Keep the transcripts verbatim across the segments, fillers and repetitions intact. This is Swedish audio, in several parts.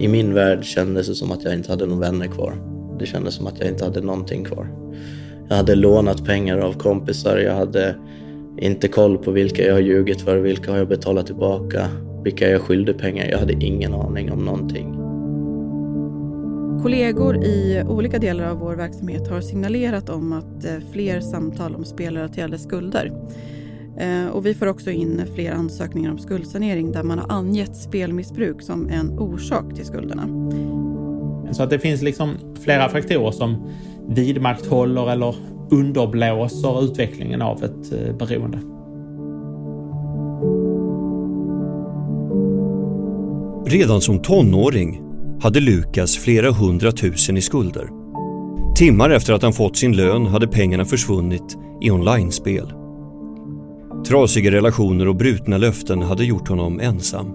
I min värld kändes det som att jag inte hade någon vänner kvar. Det kändes som att jag inte hade någonting kvar. Jag hade lånat pengar av kompisar. Jag hade inte koll på vilka jag har ljugit för, vilka har jag betalat tillbaka, vilka jag skyllde pengar. Jag hade ingen aning om någonting. Kollegor i olika delar av vår verksamhet har signalerat om att fler samtal om spelrelaterade skulder. Och vi får också in fler ansökningar om skuldsanering där man har angett spelmissbruk som en orsak till skulderna. Så att det finns liksom flera faktorer som vidmakthåller eller underblåser utvecklingen av ett beroende. Redan som tonåring hade Lukas flera hundratusen i skulder. Timmar efter att han fått sin lön hade pengarna försvunnit i online-spel. Trasiga relationer och brutna löften hade gjort honom ensam.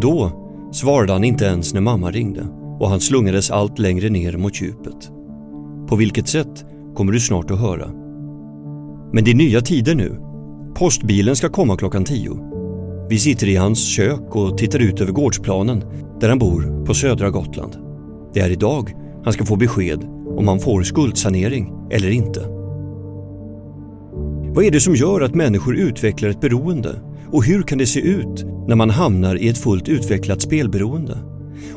Då svarade han inte ens när mamma ringde och han slungades allt längre ner mot djupet. På vilket sätt kommer du snart att höra. Men det är nya tider nu. Postbilen ska komma klockan tio. Vi sitter i hans kök och tittar ut över gårdsplanen där han bor på södra Gotland. Det är idag han ska få besked om han får skuldsanering eller inte. Vad är det som gör att människor utvecklar ett beroende? Och hur kan det se ut när man hamnar i ett fullt utvecklat spelberoende?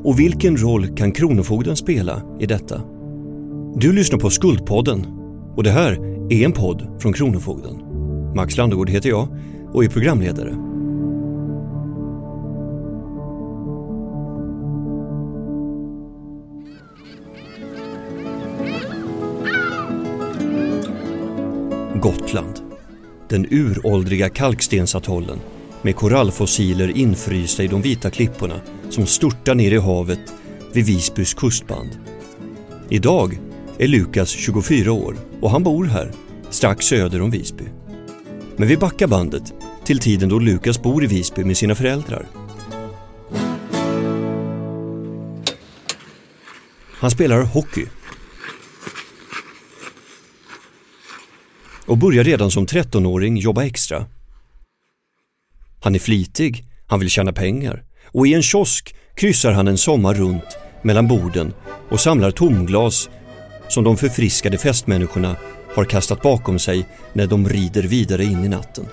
Och vilken roll kan Kronofogden spela i detta? Du lyssnar på Skuldpodden och det här är en podd från Kronofogden. Max Landegård heter jag och är programledare. Gotland. Den uråldriga kalkstensatollen med korallfossiler infrysta i de vita klipporna som störtar ner i havet vid Visbys kustband. Idag är Lukas tjugofyra år och han bor här, strax söder om Visby. Men vi backar bandet till tiden då Lukas bor i Visby med sina föräldrar. Han spelar hockey och börjar redan som trettonåring jobba extra. Han är flitig, han vill tjäna pengar och i en kiosk kryssar han en sommar runt mellan borden och samlar tomglas som de förfriskade festmänniskorna har kastat bakom sig när de rider vidare in i natten.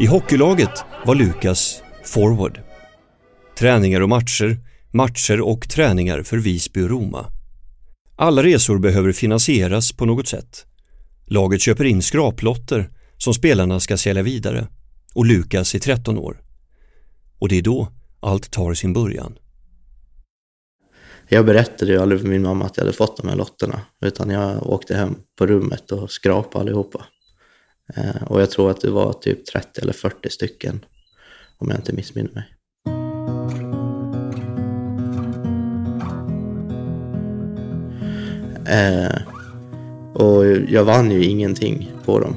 I hockeylaget var Lukas forward. Träningar och matcher, matcher och träningar för Visby och Roma. Alla resor behöver finansieras på något sätt. Laget köper in skraplotter som spelarna ska sälja vidare och Lukas är tretton år. Och det är då allt tar sin början. Jag berättade ju aldrig för min mamma att jag hade fått de här lotterna, utan jag åkte hem på rummet och skrapade allihopa. Och jag tror att det var typ trettio eller fyrtio stycken, om jag inte missminner mig. Eh, och jag vann ju ingenting på dem.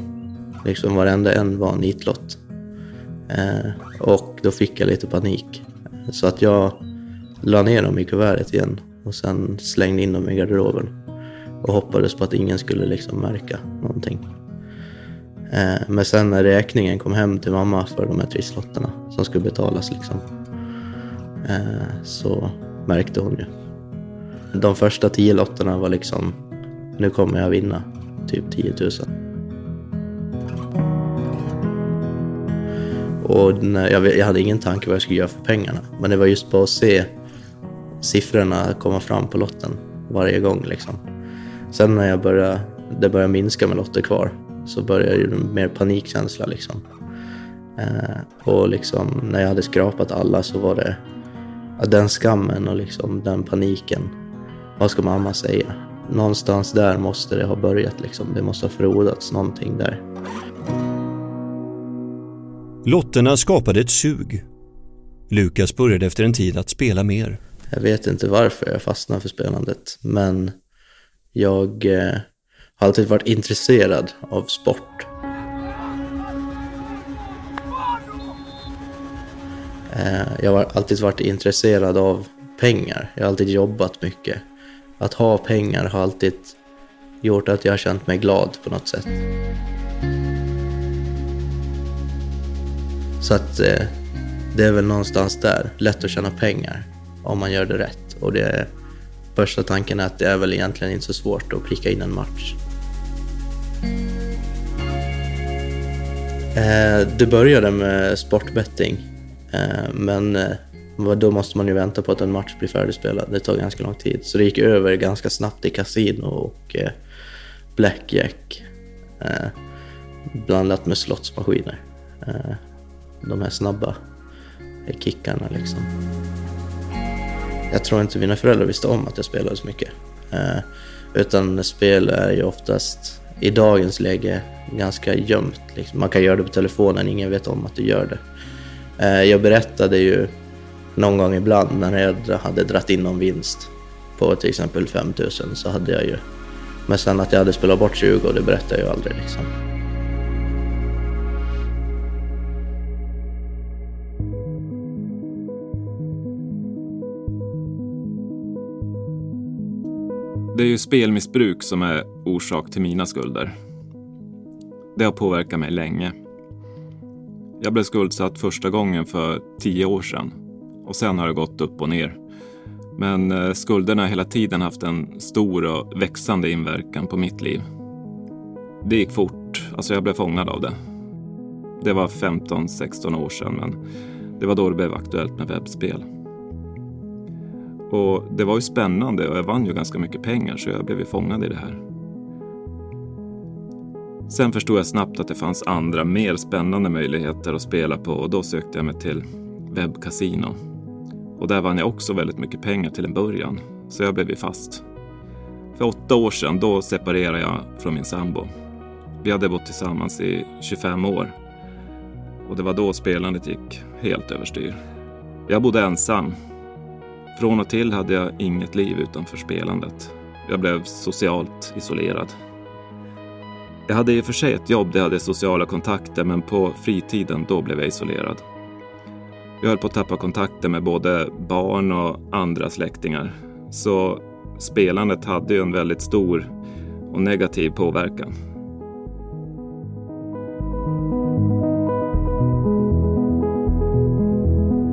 Liksom varenda en var en nitlott. Eh, och då fick jag lite panik. Så att jag la ner dem i kuvertet igen och sen slängde in dem i garderoben. Och hoppades på att ingen skulle liksom märka någonting. Eh, men sen när räkningen kom hem till mamma för de här trisslotterna som skulle betalas liksom. Eh, så märkte hon ju. De första tio lotterna var liksom, nu kommer jag vinna typ tio tusen. Och jag hade ingen tanke vad jag skulle göra för pengarna. Men det var just bara att se siffrorna komma fram på lotten varje gång liksom. Sen när jag började, det började minska med lotter kvar så började ju mer panikkänsla liksom. Och liksom när jag hade skrapat alla så var det den skammen och liksom den paniken. Vad ska mamma säga? Någonstans där måste det ha börjat. Liksom. Det måste ha förrodats någonting där. Lotterna skapade ett sug. Lukas började efter en tid att spela mer. Jag vet inte varför jag fastnade för spelandet. Men jag eh, har alltid varit intresserad av sport. Eh, jag har alltid varit intresserad av pengar. Jag har alltid jobbat mycket. Att ha pengar har alltid gjort att jag har känt mig glad på något sätt. Så att eh, det är väl någonstans där. Lätt att tjäna pengar om man gör det rätt. Och det första tanken är att det är väl egentligen inte så svårt att pricka in en match. Eh, det började med sportbetting. Eh, men eh, då måste man ju vänta på att en match blir färdigspelad. Det tar ganska lång tid. Så det gick över ganska snabbt i kasino och eh, blackjack. Eh, blandat med slottsmaskiner. Eh, De här snabba kickarna liksom. Jag tror inte mina föräldrar visste om att jag spelade så mycket. Eh, utan spel är ju oftast i dagens läge ganska gömt. Liksom. Man kan göra det på telefonen, ingen vet om att du gör det. Eh, jag berättade ju någon gång ibland när jag hade dratt in någon vinst på till exempel fem tusen så hade jag ju. Men sen att jag hade spelat bort tjugo, det berättade jag ju aldrig liksom. Det är ju spelmissbruk som är orsak till mina skulder. Det har påverkat mig länge. Jag blev skuldsatt första gången för tio år sedan. Och sen har det gått upp och ner. Men skulderna har hela tiden haft en stor och växande inverkan på mitt liv. Det gick fort, alltså jag blev fångad av det. Det var femton sexton år sedan, men det var då det blev aktuellt med webbspel. Och det var ju spännande och jag vann ju ganska mycket pengar så jag blev ju fångad i det här. Sen förstod jag snabbt att det fanns andra mer spännande möjligheter att spela på och då sökte jag mig till webbkasino. Och där vann jag också väldigt mycket pengar till en början så jag blev ju fast. För åtta år sedan då separerade jag från min sambo. Vi hade bott tillsammans i tjugofem år och det var då spelandet gick helt överstyr. Jag bodde ensam. Från och till hade jag inget liv utanför spelandet. Jag blev socialt isolerad. Jag hade i och för sig ett jobb där jag hade sociala kontakter men på fritiden då blev jag isolerad. Jag höll på att tappa kontakter med både barn och andra släktingar. Så spelandet hade ju en väldigt stor och negativ påverkan.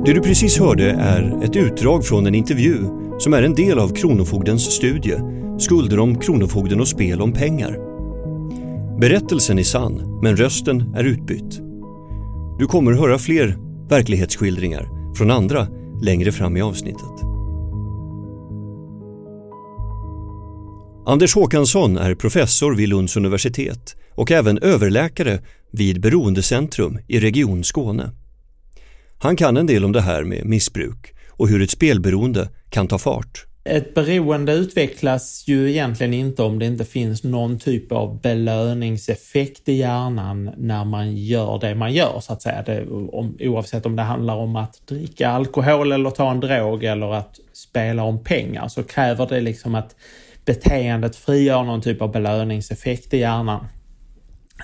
Det du precis hörde är ett utdrag från en intervju som är en del av Kronofogdens studie Skulder om Kronofogden och spel om pengar. Berättelsen är sann, men rösten är utbytt. Du kommer höra fler verklighetsskildringar från andra längre fram i avsnittet. Anders Håkansson är professor vid Lunds universitet och även överläkare vid Beroendecentrum i Region Skåne. Han kan en del om det här med missbruk och hur ett spelberoende kan ta fart. Ett beroende utvecklas ju egentligen inte om det inte finns någon typ av belöningseffekt i hjärnan när man gör det man gör så att säga. Det, om, oavsett om det handlar om att dricka alkohol eller ta en drog eller att spela om pengar så kräver det liksom att beteendet frigör någon typ av belöningseffekt i hjärnan.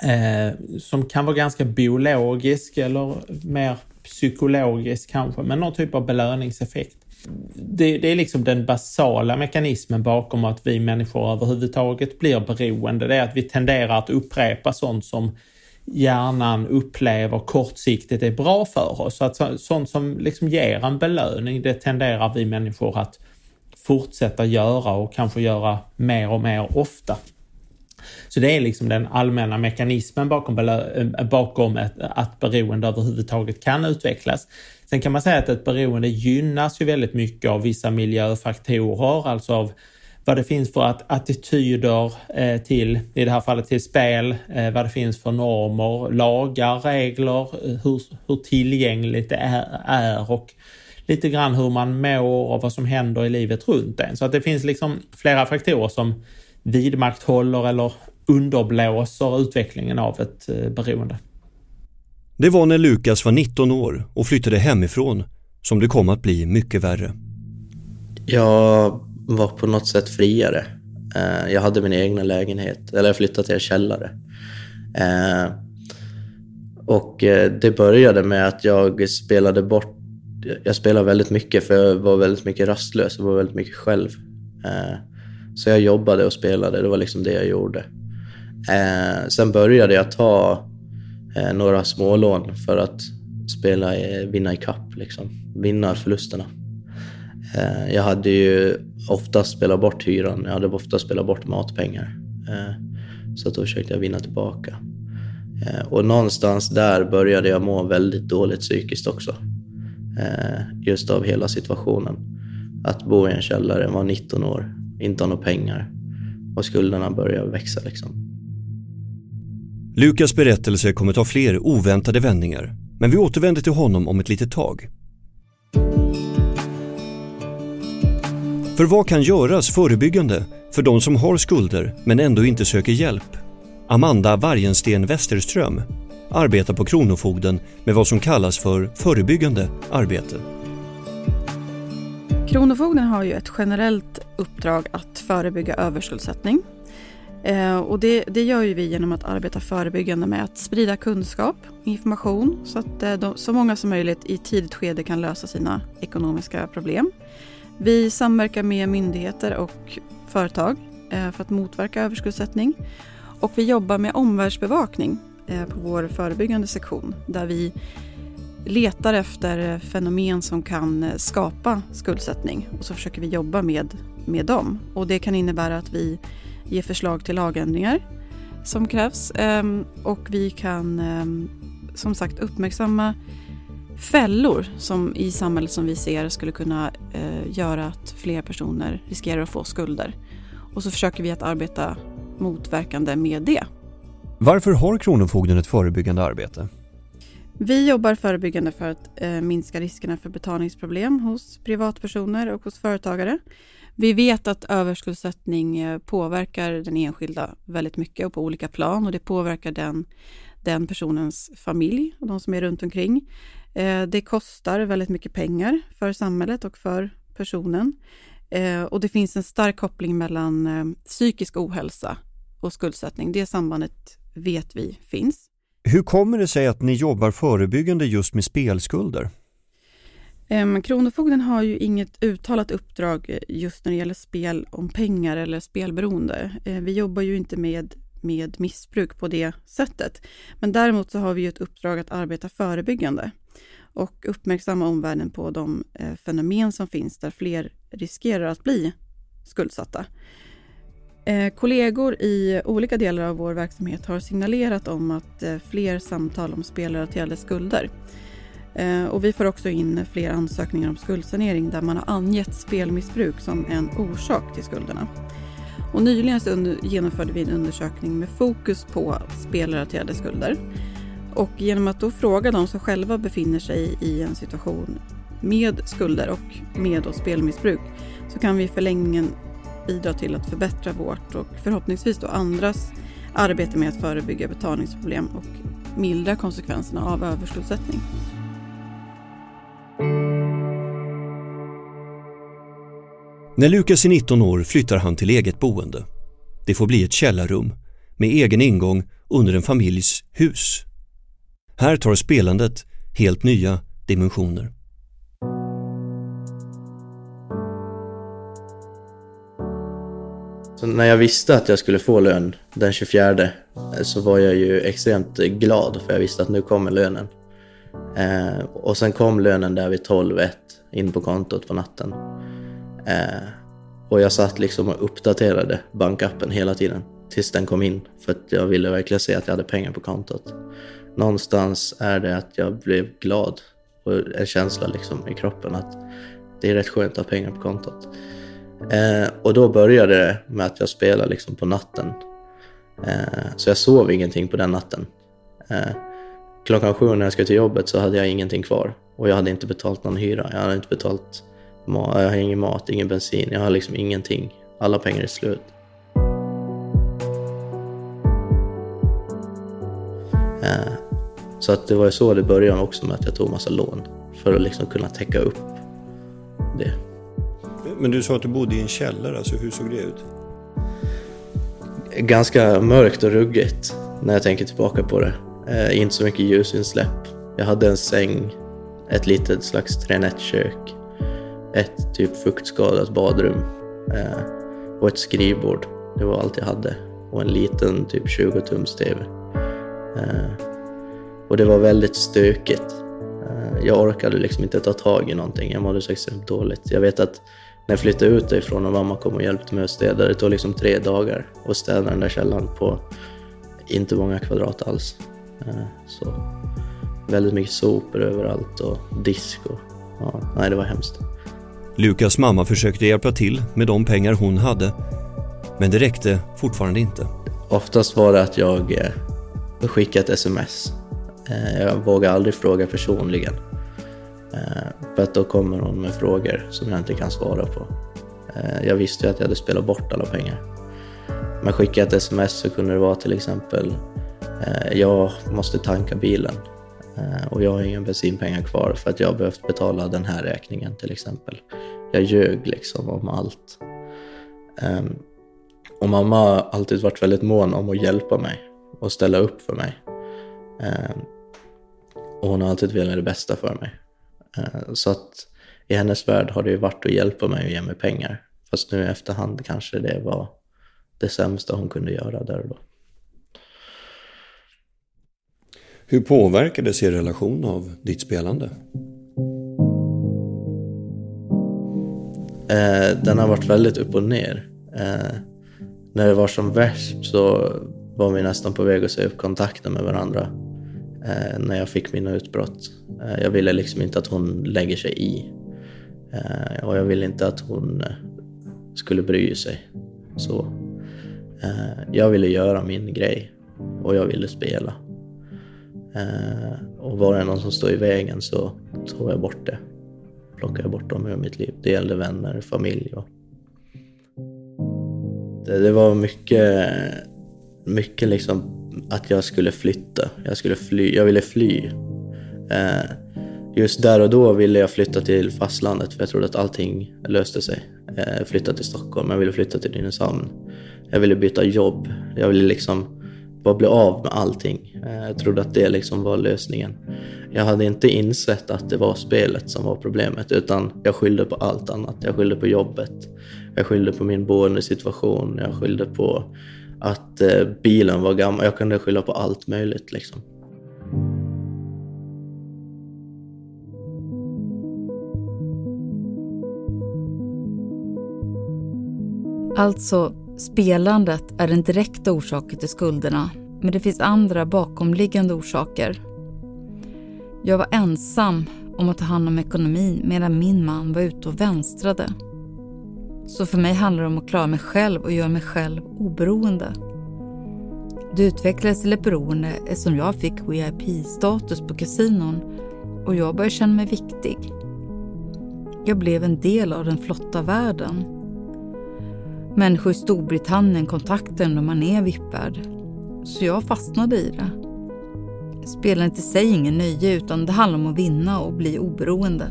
Eh, som kan vara ganska biologisk eller mer psykologisk kanske, men någon typ av belöningseffekt. Det, det är liksom den basala mekanismen bakom att vi människor överhuvudtaget blir beroende. Det är att vi tenderar att upprepa sånt som hjärnan upplever kortsiktigt är bra för oss. Så att sånt som liksom ger en belöning, det tenderar vi människor att fortsätta göra och kanske göra mer och mer ofta. Så det är liksom den allmänna mekanismen bakom, belö- bakom ett, att beroende överhuvudtaget kan utvecklas. Sen kan man säga att ett beroende gynnas ju väldigt mycket av vissa miljöfaktorer, alltså av vad det finns för att attityder eh, till, i det här fallet till spel, eh, vad det finns för normer, lagar, regler, hur, hur tillgängligt det är, är och lite grann hur man mår och vad som händer i livet runt en. Så att det finns liksom flera faktorer som vidmakthåller eller underblåser utvecklingen av ett beroende. Det var när Lukas var nitton år och flyttade hemifrån som det kom att bli mycket värre. Jag var på något sätt friare. Jag hade min egna lägenhet, eller jag flyttade till en källare. Och det började med att jag spelade bort, jag spelade väldigt mycket för jag var väldigt mycket rastlös och var väldigt mycket själv. Så jag jobbade och spelade, det var liksom det jag gjorde. Eh, sen började jag ta eh, några smålån för att spela, eh, vinna i kapp, liksom. Vinna förlusterna. Eh, jag hade ju oftast spelat bort hyran, jag hade ofta spelat bort matpengar. Eh, så då försökte jag vinna tillbaka. Eh, och någonstans där började jag må väldigt dåligt psykiskt också. Eh, just av hela situationen. Att bo i en källare, var nitton år, inte ha några pengar. Och skulderna börjar växa liksom. Lukas berättelse kommer ta fler oväntade vändningar. Men vi återvänder till honom om ett litet tag. För vad kan göras förebyggande för de som har skulder men ändå inte söker hjälp? Amanda Vargensten Westerström arbetar på Kronofogden med vad som kallas för förebyggande arbete. Kronofogden har ju ett generellt uppdrag att förebygga överskuldsättning. Eh, och det, det gör ju vi genom att arbeta förebyggande med att sprida kunskap, information, så att eh, de, så många som möjligt i tidigt skede kan lösa sina ekonomiska problem. Vi samverkar med myndigheter och företag eh, för att motverka överskuldsättning. Och vi jobbar med omvärldsbevakning eh, på vår förebyggande sektion, där vi letar efter fenomen som kan skapa skuldsättning, och så försöker vi jobba med, med dem. Och det kan innebära att vi ger förslag till lagändringar som krävs, och vi kan som sagt uppmärksamma fällor som i samhället som vi ser skulle kunna göra att fler personer riskerar att få skulder. Och så försöker vi att arbeta motverkande med det. Varför har Kronofogden ett förebyggande arbete? Vi jobbar förebyggande för att eh, minska riskerna för betalningsproblem hos privatpersoner och hos företagare. Vi vet att överskuldsättning eh, påverkar den enskilda väldigt mycket och på olika plan, och det påverkar den, den personens familj och de som är runt omkring. Eh, det kostar väldigt mycket pengar för samhället och för personen, eh, och det finns en stark koppling mellan eh, psykisk ohälsa och skuldsättning. Det sambandet vet vi finns. Hur kommer det sig att ni jobbar förebyggande just med spelskulder? Kronofogden har ju inget uttalat uppdrag just när det gäller spel om pengar eller spelberoende. Vi jobbar ju inte med, med missbruk på det sättet. Men däremot så har vi ju ett uppdrag att arbeta förebyggande och uppmärksamma omvärlden på de fenomen som finns där fler riskerar att bli skuldsatta. Kollegor i olika delar av vår verksamhet har signalerat om att fler samtal om spelrelaterade skulder. Och vi får också in fler ansökningar om skuldsanering där man har angett spelmissbruk som en orsak till skulderna. Och nyligen så genomförde vi en undersökning med fokus på spelrelaterade skulder. Och genom att då fråga de som själva befinner sig i en situation med skulder och med då spelmissbruk, så kan vi i förlängningen bidra till att förbättra vårt och förhoppningsvis då andras arbete med att förebygga betalningsproblem och mildra konsekvenserna av överskuldsättning. När Lukas är nitton år flyttar han till eget boende. Det får bli ett källarrum med egen ingång under en familjs hus. Här tar spelandet helt nya dimensioner. Så när jag visste att jag skulle få lön den tjugofjärde så var jag ju extremt glad, för jag visste att nu kommer lönen. Eh, och sen kom lönen där vid tolv ett in på kontot på natten. Eh, och jag satt liksom och uppdaterade bankappen hela tiden tills den kom in, för att jag ville verkligen se att jag hade pengar på kontot. Någonstans är det att jag blev glad och en känsla liksom i kroppen att det är rätt skönt att ha pengar på kontot. Eh, och då började det med att jag spelade liksom på natten. Eh, så jag sov ingenting på den natten. Eh, klockan sju när jag skulle till jobbet så hade jag ingenting kvar. Och jag hade inte betalt någon hyra. Jag hade inte betalt ma- jag hade ingen mat, ingen bensin. Jag hade liksom ingenting. Alla pengar är slut. Eh, så att det var ju så det började också, med att jag tog massa lån. För att liksom kunna täcka upp det. Men du sa att du bodde i en källare, alltså hur såg det ut? Ganska mörkt och ruggigt när jag tänker tillbaka på det. Eh, inte så mycket ljusinsläpp. Jag hade en säng, ett litet slags tränättkök, ett typ fuktskadat badrum. Eh, och ett skrivbord. Det var allt jag hade. Och en liten typ tjugo tums tv. Eh, och det var väldigt stökigt. Eh, jag orkade liksom inte ta tag i någonting. Jag mådde så extremt dåligt. Jag vet att när jag flyttade ut ifrån och mamma kom och hjälpte mig att städa. Det tog liksom tre dagar att städa den där källaren på inte många kvadrat alls. Eh, så väldigt mycket sopor överallt och disk. Och, ja, nej, det var hemskt. Lukas mamma försökte hjälpa till med de pengar hon hade. Men det räckte fortfarande inte. Oftast var det att jag eh, skickade ett sms. Eh, jag vågade aldrig fråga personligen. Eh, för att då kommer hon med frågor som jag inte kan svara på. Eh, jag visste ju att jag hade spelat bort alla pengar. Men skickade ett sms så kunde det vara till exempel eh, jag måste tanka bilen. Eh, och jag har ingen bensinpengar kvar för att jag har behövt betala den här räkningen till exempel. Jag ljög liksom om allt. Eh, Och mamma har alltid varit väldigt mån om att hjälpa mig och ställa upp för mig. Eh, och hon har alltid velat det bästa för mig. Eh, så att i hennes värld har det ju varit att hjälpa mig och ge mig pengar. Fast nu i efterhand kanske det var det sämsta hon kunde göra där och då. Hur påverkades er relation av ditt spelande? Eh, den har varit väldigt upp och ner. Eh, När det var som värst så var vi nästan på väg att säga upp kontakten med varandra eh, när jag fick mina utbrott. Eh, jag ville liksom inte att hon lägger sig i. Eh, och jag ville inte att hon skulle bry sig. Så, eh, jag ville göra min grej och jag ville spela. Eh, och var det någon som stod i vägen så tog jag bort det. Plockade jag bort dem ur mitt liv. Det gällde vänner, familj och... Det var mycket, mycket liksom att jag skulle flytta. Jag, skulle fly, jag ville fly. Eh, just där och då ville jag flytta till fastlandet för jag trodde att allting löste sig. Eh, flytta till Stockholm, jag ville flytta till Nynäshamn. Jag ville byta jobb. Jag ville liksom bara bli av med allting. Eh, jag trodde att det liksom var lösningen. Jag hade inte insett att det var spelet som var problemet utan jag skyllde på allt annat. Jag skyllde på jobbet. Jag skyllde på min boendesituation. Jag skyllde på att eh, bilen var gammal. Jag kunde skylla på allt möjligt liksom. Alltså, spelandet är den direkta orsaken till skulderna. Men det finns andra bakomliggande orsaker. Jag var ensam om att ta hand om ekonomin medan min man var ute och vänstrade. Så för mig handlar det om att klara mig själv och göra mig själv oberoende. Det utvecklades till ett beroende eftersom jag fick V I P-status på kasinon och jag började känna mig viktig. Jag blev en del av den flotta världen. Människor i Storbritannien kontaktade när man är vippad, så jag fastnade i det. Spelandet i sig är ingen nöje utan det handlar om att vinna och bli oberoende.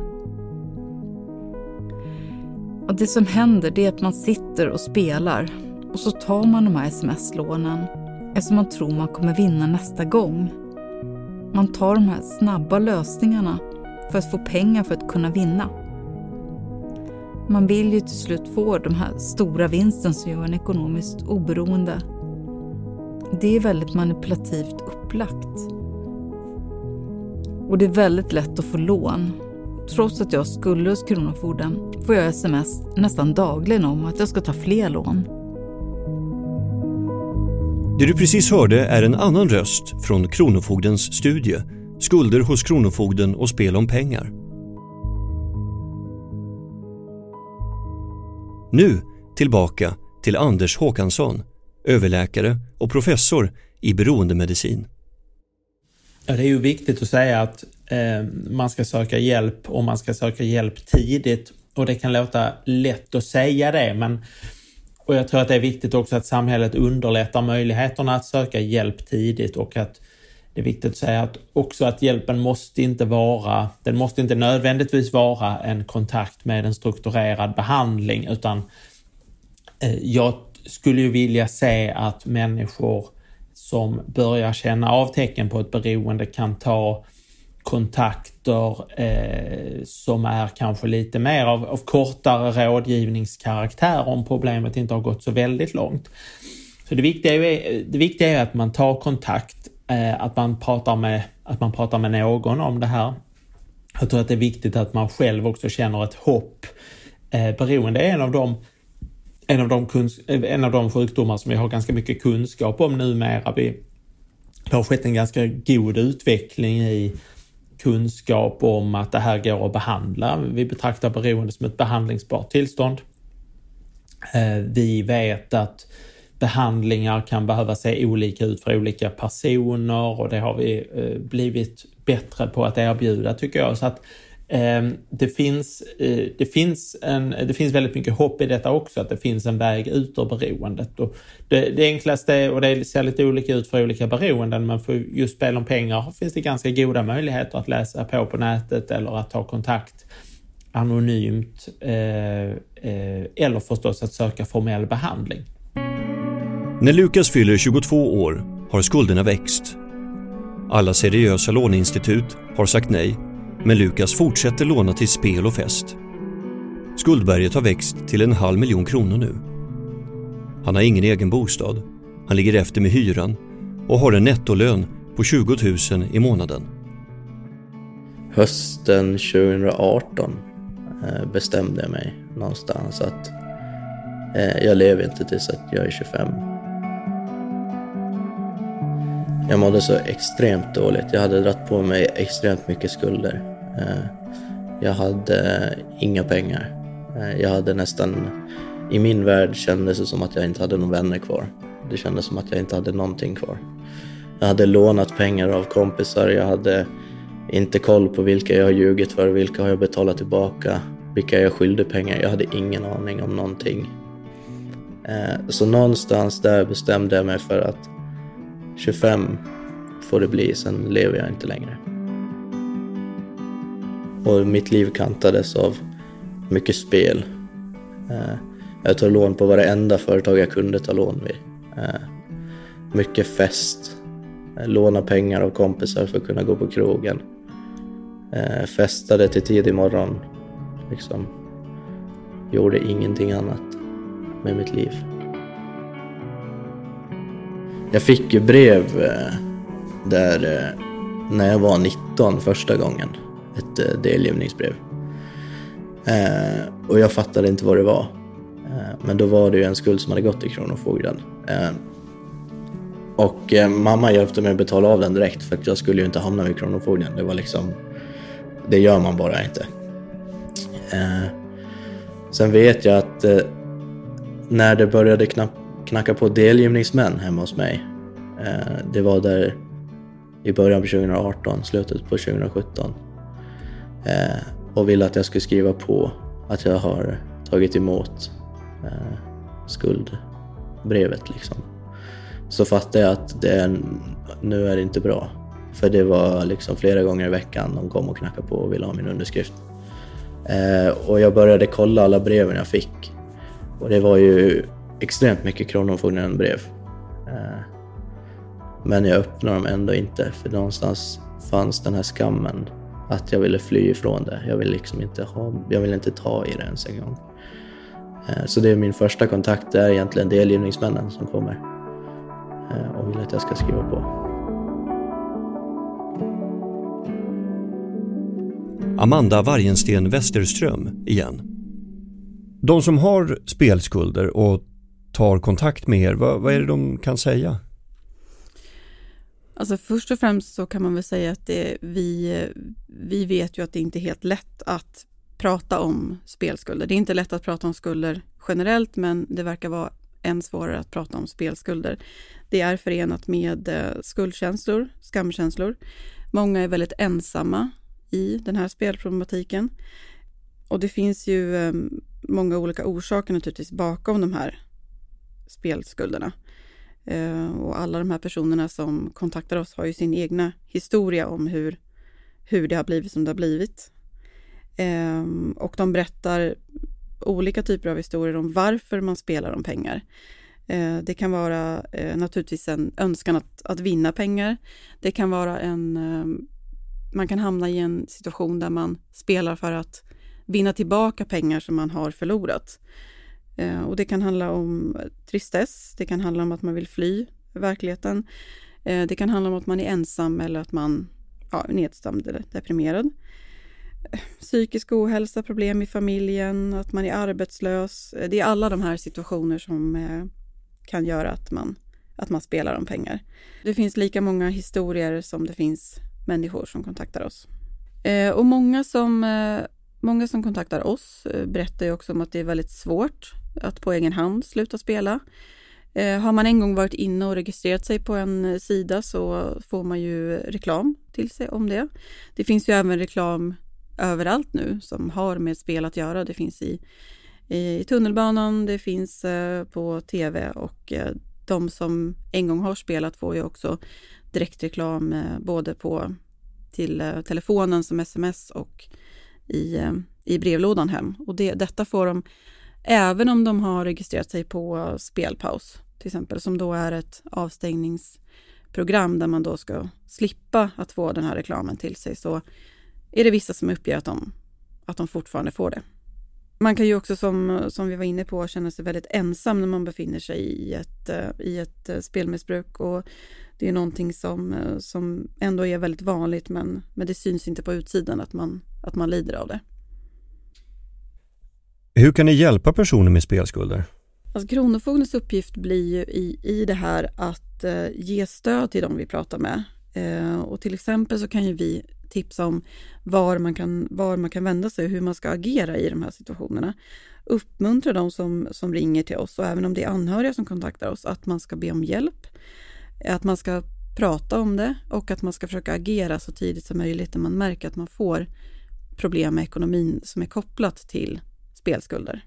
Och det som händer det är att man sitter och spelar och så tar man de här sms-lånen eftersom man tror man kommer vinna nästa gång. Man tar de här snabba lösningarna för att få pengar för att kunna vinna. Man vill ju till slut få de här stora vinsten som gör en ekonomiskt oberoende. Det är väldigt manipulativt upplagt. Och det är väldigt lätt att få lån. Trots att jag skulle hos Kronofogden får jag sms nästan dagligen om att jag ska ta fler lån. Det du precis hörde är en annan röst från Kronofogdens studie. Skulder hos Kronofogden och spel om pengar. Nu tillbaka till Anders Håkansson, överläkare och professor i beroendemedicin. Det är ju viktigt att säga att man ska söka hjälp och man ska söka hjälp tidigt och det kan låta lätt att säga det men och jag tror att det är viktigt också att samhället underlättar möjligheterna att söka hjälp tidigt och att det är viktigt att säga att också att hjälpen måste inte vara den måste inte nödvändigtvis vara en kontakt med en strukturerad behandling utan jag skulle ju vilja se att människor som börjar känna av tecken på ett beroende kan ta kontakter eh, som är kanske lite mer av, av kortare rådgivningskaraktär om problemet inte har gått så väldigt långt. Så det viktiga är, det viktiga är att man tar kontakt, eh, att, man pratar med, att man pratar med någon om det här. Jag tror att det är viktigt att man själv också känner ett hopp. Eh, beroende är en av de En av, de kunsk- en av de sjukdomar som vi har ganska mycket kunskap om numera. Vi, det har skett en ganska god utveckling i kunskap om att det här går att behandla. Vi betraktar beroende som ett behandlingsbart tillstånd. Vi vet att behandlingar kan behöva se olika ut för olika personer, och det har vi blivit bättre på att erbjuda, tycker jag. Så att Det finns, det, finns en, det finns väldigt mycket hopp i detta också, att det finns en väg ut ur beroendet. Och det, det enklaste, och det ser lite olika ut för olika beroenden, men för just spel om pengar finns det ganska goda möjligheter att läsa på på nätet eller att ta kontakt anonymt eh, eh, eller förstås att söka formell behandling. När Lukas fyller tjugotvå år har skulderna växt. Alla seriösa låneinstitut har sagt nej. Men Lukas fortsätter låna till spel och fest. Skuldberget har växt till en halv miljon kronor nu. Han har ingen egen bostad. Han ligger efter med hyran och har en nettolön på tjugo tusen i månaden. Hösten tjugo arton bestämde jag mig någonstans att jag lever inte tills att jag är tjugofem. Jag mådde så extremt dåligt. Jag hade dratt på mig extremt mycket skulder. Jag hade inga pengar. Jag hade nästan... I min värld kändes det som att jag inte hade någon vänner kvar. Det kändes som att jag inte hade någonting kvar. Jag hade lånat pengar av kompisar. Jag hade inte koll på vilka jag har ljugit för. Vilka har jag betalat tillbaka. Vilka jag skyllde pengar. Jag hade ingen aning om någonting. Så någonstans där bestämde jag mig för att tjugofem får det bli, sen lever jag inte längre. Och mitt liv kantades av mycket spel. Jag tog lån på varenda företag jag kunde ta lån vid. Mycket fest. Låna pengar av kompisar för att kunna gå på krogen. Festade till tidig morgon. Liksom. Gjorde ingenting annat med mitt liv. Jag fick ju brev där när jag var nitton första gången. Ett delgivningsbrev. Och jag fattade inte vad det var. Men då var det ju en skuld som hade gått till Kronofogden. Och mamma hjälpte mig att betala av den direkt, för att jag skulle ju inte hamna vid Kronofogden. Det var liksom, det gör man bara inte. Sen vet jag att när det började knappt knacka på delgivningsmän hemma hos mig. Det var där i början på tjugo arton, slutet på tjugo sjutton. Och ville att jag skulle skriva på att jag har tagit emot skuldbrevet. Liksom. Så fattade jag att det är, nu är det inte bra. För det var liksom flera gånger i veckan de kom och knackade på och ville ha min underskrift. Och jag började kolla alla breven jag fick. Och det var ju extremt mycket Kronofogden brev. Men jag öppnade dem ändå inte. För någonstans fanns den här skammen. Att jag ville fly ifrån det. Jag ville liksom inte ha, jag ville inte ta i det ens en gång. Så det är min första kontakt. Det är egentligen delgivningsmännen som kommer. Och vill att jag ska skriva på. Amanda Vargensten Westerström igen. De som har spelskulder och tar kontakt med er, vad, vad är det de kan säga? Alltså först och främst så kan man väl säga att det, vi, vi vet ju att det inte är helt lätt att prata om spelskulder. Det är inte lätt att prata om skulder generellt, men det verkar vara än svårare att prata om spelskulder. Det är förenat med skuldkänslor, skamkänslor. Många är väldigt ensamma i den här spelproblematiken. Och det finns ju många olika orsaker naturligtvis bakom de här spelskulderna. Och alla de här personerna som kontaktar oss har ju sin egna historia om hur, hur det har blivit som det har blivit. Och de berättar olika typer av historier om varför man spelar om pengar. Det kan vara naturligtvis en önskan att, att vinna pengar. Det kan vara en man kan hamna i en situation där man spelar för att vinna tillbaka pengar som man har förlorat. Eh, och det kan handla om tristess, det kan handla om att man vill fly verkligheten. Eh, det kan handla om att man är ensam eller att man ja, är nedstämd eller deprimerad. Psykisk ohälsa, problem i familjen, att man är arbetslös. Det är alla de här situationer som eh, kan göra att man, att man spelar om pengar. Det finns lika många historier som det finns människor som kontaktar oss. Eh, och många som, eh, många som kontaktar oss eh, berättar ju också om att det är väldigt svårt att på egen hand sluta spela. Eh, har man en gång varit inne och registrerat sig på en sida så får man ju reklam till sig om det. Det finns ju även reklam överallt nu som har med spel att göra. Det finns i, i tunnelbanan, det finns eh, på tv och eh, de som en gång har spelat får ju också direktreklam eh, både på till eh, telefonen som sms och i, eh, i brevlådan hem. Och det, detta får de även om de har registrerat sig på Spelpaus till exempel, som då är ett avstängningsprogram där man då ska slippa att få den här reklamen till sig, så är det vissa som uppger att de, att de fortfarande får det. Man kan ju också, som, som vi var inne på, känna sig väldigt ensam när man befinner sig i ett, i ett spelmissbruk. Och det är någonting som, som ändå är väldigt vanligt, men, men det syns inte på utsidan att man, att man lider av det. Hur kan ni hjälpa personer med spelskulder? Alltså, Kronofogdens uppgift blir ju i, i det här att ge stöd till dem vi pratar med. Och till exempel så kan ju vi tipsa om var man kan, var man kan vända sig och hur man ska agera i de här situationerna. Uppmuntra de som, som ringer till oss, och även om det är anhöriga som kontaktar oss, att man ska be om hjälp, att man ska prata om det och att man ska försöka agera så tidigt som möjligt när man märker att man får problem med ekonomin som är kopplat till spelskulder.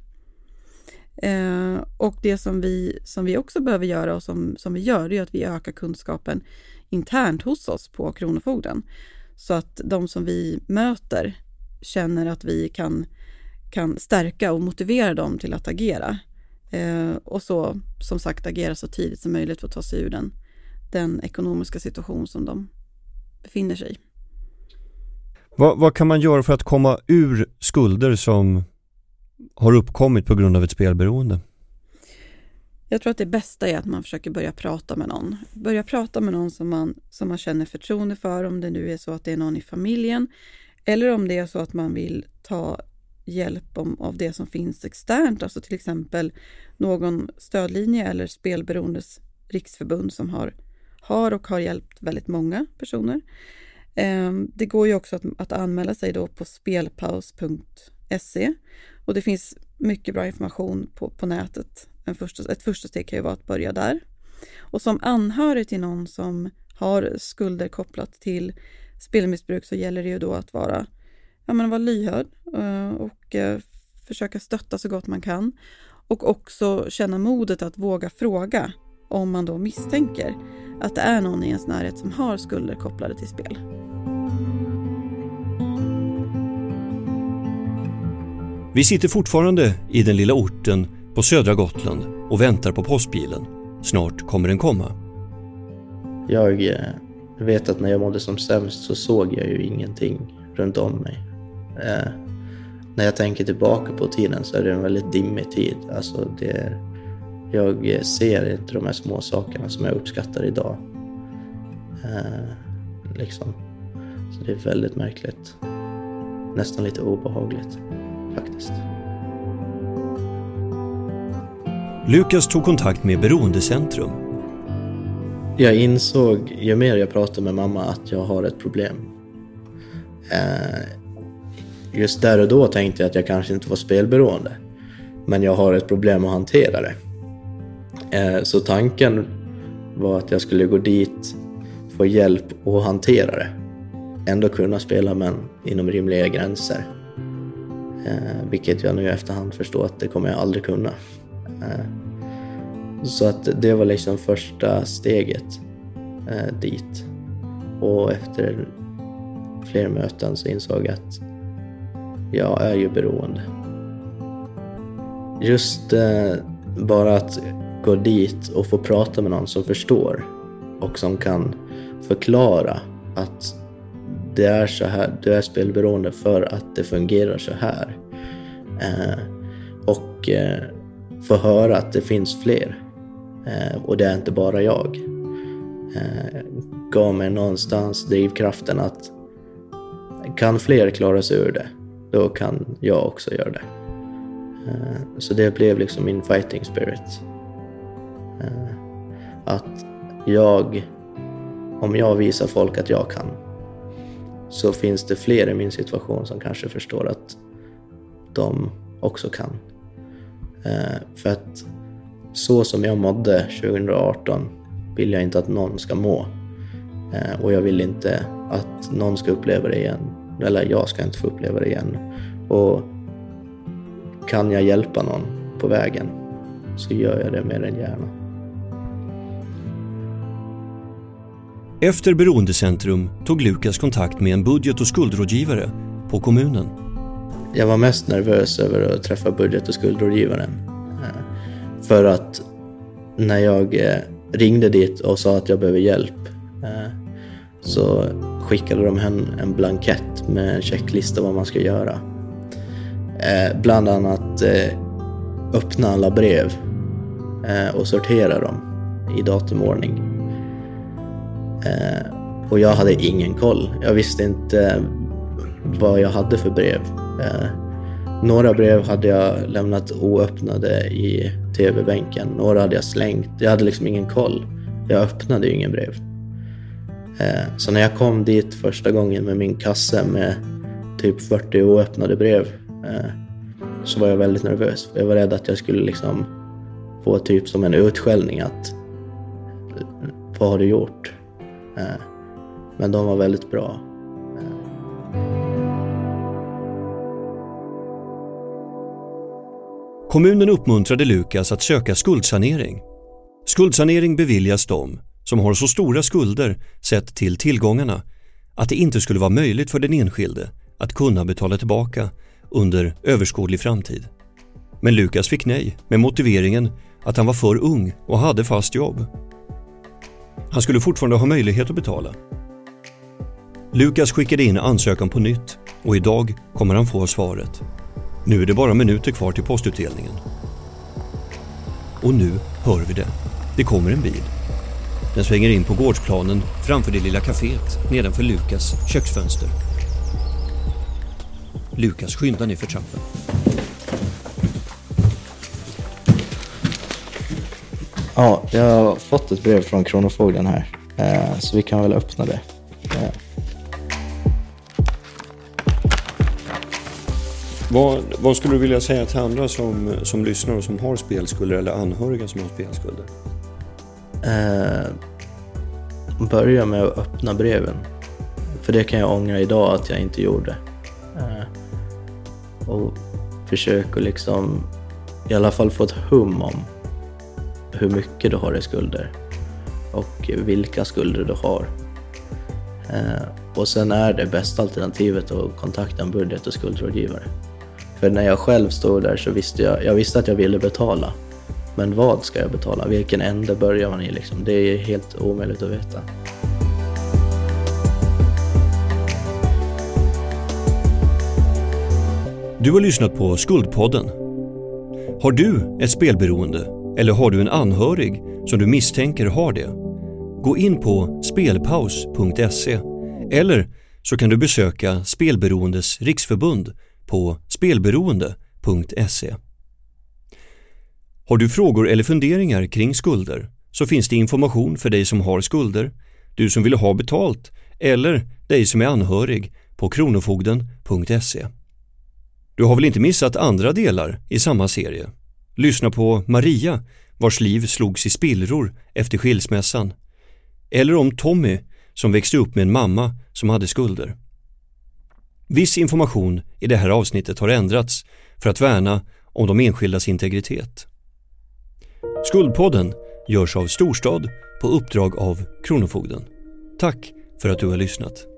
Eh, och det som vi, som vi också behöver göra och som, som vi gör, det är att vi ökar kunskapen internt hos oss på Kronofogden. Så att de som vi möter känner att vi kan, kan stärka och motivera dem till att agera. Eh, och så, som sagt, agera så tidigt som möjligt för att ta sig ur den, den ekonomiska situation som de befinner sig i. Vad, vad kan man göra för att komma ur skulder som har uppkommit på grund av ett spelberoende? Jag tror att det bästa är att man försöker börja prata med någon. Börja prata med någon som man, som man känner förtroende för, om det nu är så att det är någon i familjen. Eller om det är så att man vill ta hjälp om, av det som finns externt. Alltså till exempel någon stödlinje eller Spelberoendes riksförbund som har, har och har hjälpt väldigt många personer. Det går ju också att, att anmäla sig då på spelpaus punkt se. Och det finns mycket bra information på, på nätet. En första, ett första steg kan ju vara att börja där. Och som anhörig till någon som har skulder kopplat till spelmissbruk så gäller det ju då att vara, ja, men vara lyhörd och försöka stötta så gott man kan. Och också känna modet att våga fråga om man då misstänker att det är någon i ens närhet som har skulder kopplade till spel. Vi sitter fortfarande i den lilla orten på södra Gotland och väntar på postbilen. Snart kommer den komma. Jag vet att när jag mådde som sämst så såg jag ju ingenting runt om mig. Eh, när jag tänker tillbaka på tiden så är det en väldigt dimmig tid. Alltså det är, jag ser inte de här små sakerna som jag uppskattar idag. Eh, liksom. Så det är väldigt märkligt. Nästan lite obehagligt faktiskt. Lukas tog kontakt med Beroendecentrum. Jag insåg ju mer jag pratade med mamma att jag har ett problem. Just där och då tänkte jag att jag kanske inte var spelberoende. Men jag har ett problem att hantera det. Så tanken var att jag skulle gå dit, få hjälp och hantera det. Ändå kunna spela men inom rimliga gränser. Vilket jag nu i efterhand förstår att det kommer jag aldrig kunna. Så att det var liksom första steget eh, dit. Och efter fler möten så insåg jag att jag är ju beroende. Just eh, bara att gå dit och få prata med någon som förstår och som kan förklara att det är så här, du är spelberoende för att det fungerar så här. Eh, och eh, få höra att det finns fler. Eh, och det är inte bara jag. Eh, gav mig någonstans drivkraften att kan fler klara sig ur det, då kan jag också göra det. Eh, så det blev liksom min fighting spirit. Eh, att jag, om jag visar folk att jag kan, så finns det fler i min situation som kanske förstår att de också kan. Eh, för att så som jag mådde tjugo arton vill jag inte att någon ska må. Eh, och jag vill inte att någon ska uppleva det igen. Eller jag ska inte få uppleva det igen. Och kan jag hjälpa någon på vägen så gör jag det mer än gärna. Efter Beroendecentrum tog Lukas kontakt med en budget- och skuldrådgivare på kommunen. Jag var mest nervös över att träffa budget- och skuldrådgivaren. För att när jag ringde dit och sa att jag behöver hjälp så skickade de hem en blankett med en checklista vad man ska göra. Bland annat öppna alla brev och sortera dem i datumordning. Eh, och jag hade ingen koll. Jag visste inte vad jag hade för brev. Eh, några brev hade jag lämnat oöppnade i tv-bänken. Några hade jag slängt. Jag hade liksom ingen koll. Jag öppnade ju ingen brev. Eh, så när jag kom dit första gången med min kasse med typ fyrtio oöppnade brev eh, så var jag väldigt nervös. Jag var rädd att jag skulle liksom få typ som en utskällning att vad har du gjort? Men de var väldigt bra. Kommunen uppmuntrade Lukas att söka skuldsanering. Skuldsanering beviljas de som har så stora skulder sett till tillgångarna att det inte skulle vara möjligt för den enskilde att kunna betala tillbaka under överskådlig framtid. Men Lukas fick nej med motiveringen att han var för ung och hade fast jobb. Han skulle fortfarande ha möjlighet att betala. Lukas skickade in ansökan på nytt och idag kommer han få svaret. Nu är det bara minuter kvar till postutdelningen. Och nu hör vi det. Det kommer en bil. Den svänger in på gårdsplanen framför det lilla kaféet nedanför Lukas köksfönster. Lukas skyndar ner för trappan. Ja, jag har fått ett brev från Kronofogden här, eh, så vi kan väl öppna det. Eh. Vad, vad skulle du vilja säga till andra som, som lyssnar och som har spelskulder eller anhöriga som har spelskulder? Eh, börja med att öppna breven, för det kan jag ångra idag att jag inte gjorde. Eh, och försök att liksom i alla fall få ett hum om hur mycket du har i skulder och vilka skulder du har. Eh, och sen är det bästa alternativet att kontakta en budget- och skuldrådgivare. För när jag själv stod där så visste jag, jag visste att jag ville betala. Men vad ska jag betala? Vilken ände börjar man i? Liksom? Det är helt omöjligt att veta. Du har lyssnat på Skuldpodden. Har du ett spelberoende? Eller har du en anhörig som du misstänker har det? Gå in på spelpaus punkt se eller så kan du besöka Spelberoendes riksförbund på spelberoende punkt se. Har du frågor eller funderingar kring skulder så finns det information för dig som har skulder, du som vill ha betalt eller dig som är anhörig på kronofogden punkt se. Du har väl inte missat andra delar i samma serie? Lyssna på Maria, vars liv slogs i spillror efter skilsmässan. Eller om Tommy, som växte upp med en mamma som hade skulder. Viss information i det här avsnittet har ändrats för att värna om de enskildas integritet. Skuldpodden görs av Storstad på uppdrag av Kronofogden. Tack för att du har lyssnat.